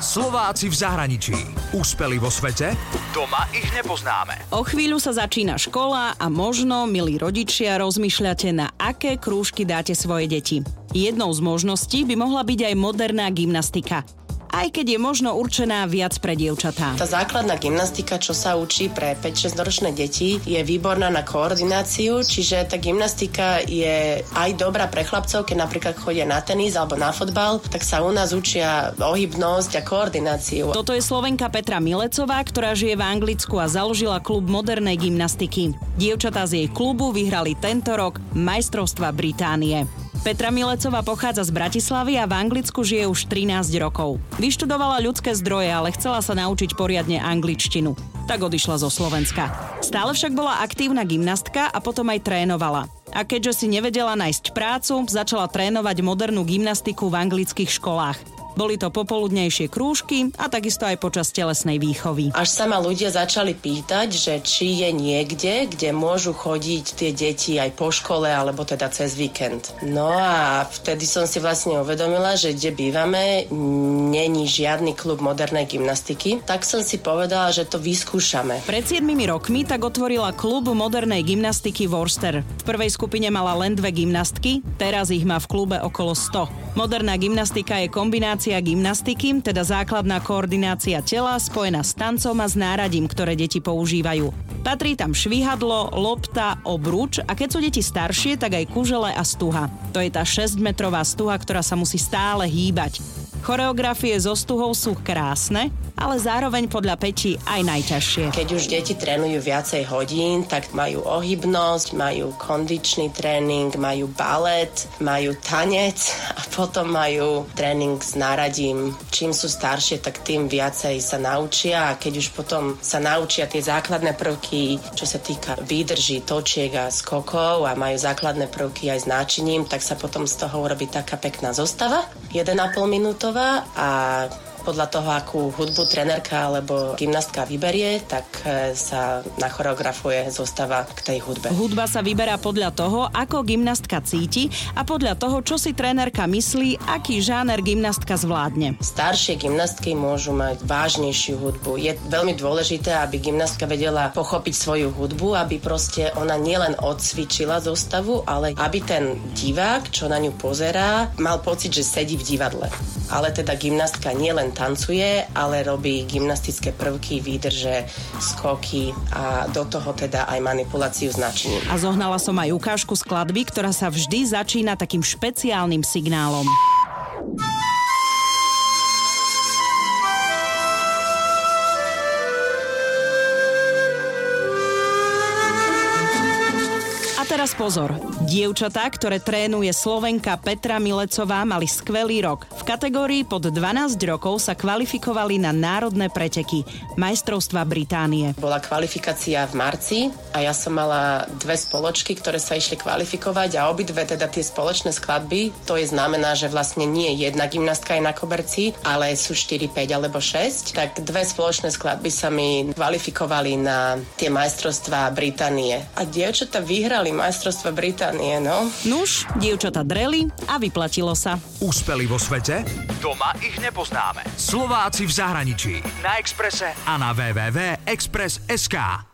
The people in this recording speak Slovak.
Slováci v zahraničí. Úspeli vo svete? Doma ich nepoznáme. O chvíľu sa začína škola a možno, milí rodičia, rozmýšľate, na aké krúžky dáte svoje deti. Jednou z možností by mohla byť aj moderná gymnastika, aj keď je možno určená viac pre dievčatá. Tá základná gymnastika, čo sa učí pre 5-6 ročné deti, je výborná na koordináciu, čiže tá gymnastika je aj dobrá pre chlapcov, keď napríklad chodia na tenis alebo na fotbal, tak sa u nás učia ohybnosť a koordináciu. Toto je Slovenka Petra Milecová, ktorá žije v Anglicku a založila klub modernej gymnastiky. Dievčatá z jej klubu vyhrali tento rok majstrovstvá Británie. Petra Milecová pochádza z Bratislavy a v Anglicku žije už 13 rokov. Vyštudovala ľudské zdroje, ale chcela sa naučiť poriadne angličtinu. Tak odišla zo Slovenska. Stále však bola aktívna gymnastka a potom aj trénovala. A keďže si nevedela nájsť prácu, začala trénovať modernú gymnastiku v anglických školách. Boli to popoludnejšie krúžky a takisto aj počas telesnej výchovy. Až sa ma ľudia začali pýtať, že či je niekde, kde môžu chodiť tie deti aj po škole alebo teda cez víkend. No a vtedy som si vlastne uvedomila, že kde bývame, není žiadny klub modernej gymnastiky. Tak som si povedala, že to vyskúšame. Pred 7 rokmi tak otvorila klub modernej gymnastiky Worcester. V prvej skupine mala len 2 gymnastky, teraz ich má v klube okolo 100. Moderná gymnastika je kombinácia gymnastiky, teda základná koordinácia tela spojená s tancom a s náradím, ktoré deti používajú. Patrí tam švihadlo, lopta, obruč a keď sú deti staršie, tak aj kužele a stuha. To je tá 6-metrová stuha, ktorá sa musí stále hýbať. Choreografie so stuhou sú krásne, ale zároveň podľa Peti aj najťažšie. Keď už deti trénujú viacej hodín, tak majú ohybnosť, majú kondičný tréning, majú balet, majú tanec a potom majú tréning s náradím. Čím sú staršie, tak tým viacej sa naučia a keď už potom sa naučia tie základné prvky, čo sa týka výdrží, točiek a skokov a majú základné prvky aj s náčiním, tak sa potom z toho urobí taká pekná zostava, 1,5 minútová a podľa toho, akú hudbu trenérka alebo gymnastka vyberie, tak sa nachoreografuje zostava k tej hudbe. Hudba sa vyberá podľa toho, ako gymnastka cíti a podľa toho, čo si trenérka myslí, aký žáner gymnastka zvládne. Staršie gymnastky môžu mať vážnejšiu hudbu. Je veľmi dôležité, aby gymnastka vedela pochopiť svoju hudbu, aby proste ona nielen odcvičila zostavu, ale aby ten divák, čo na ňu pozerá, mal pocit, že sedí v divadle. Ale teda gymnastka nielen tancuje, ale robí gymnastické prvky, výdrže, skoky a do toho teda aj manipuláciu značením. A zohnala som aj ukážku skladby, ktorá sa vždy začína takým špeciálnym signálom. Teraz pozor, dievčatá, ktoré trénuje Slovenka Petra Milecová, mali skvelý rok. V kategórii pod 12 rokov sa kvalifikovali na národné preteky majstrovstva Británie. Bola kvalifikácia v marci a ja som mala 2 spoločky, ktoré sa išli kvalifikovať a obidve teda tie spoločné skladby, to je znamená, že vlastne nie jedna gymnastka je na koberci, ale sú 4, 5 alebo 6, tak 2 spoločné skladby sa mi kvalifikovali na tie majstrovstva Británie. A dievčatá vyhrali majstrovstva Británie, no. Nuž, dievčatá dreli a vyplatilo sa. Úspeli vo svete? Doma ich nepoznáme. Slováci v zahraničí. Na Exprese a na www.express.sk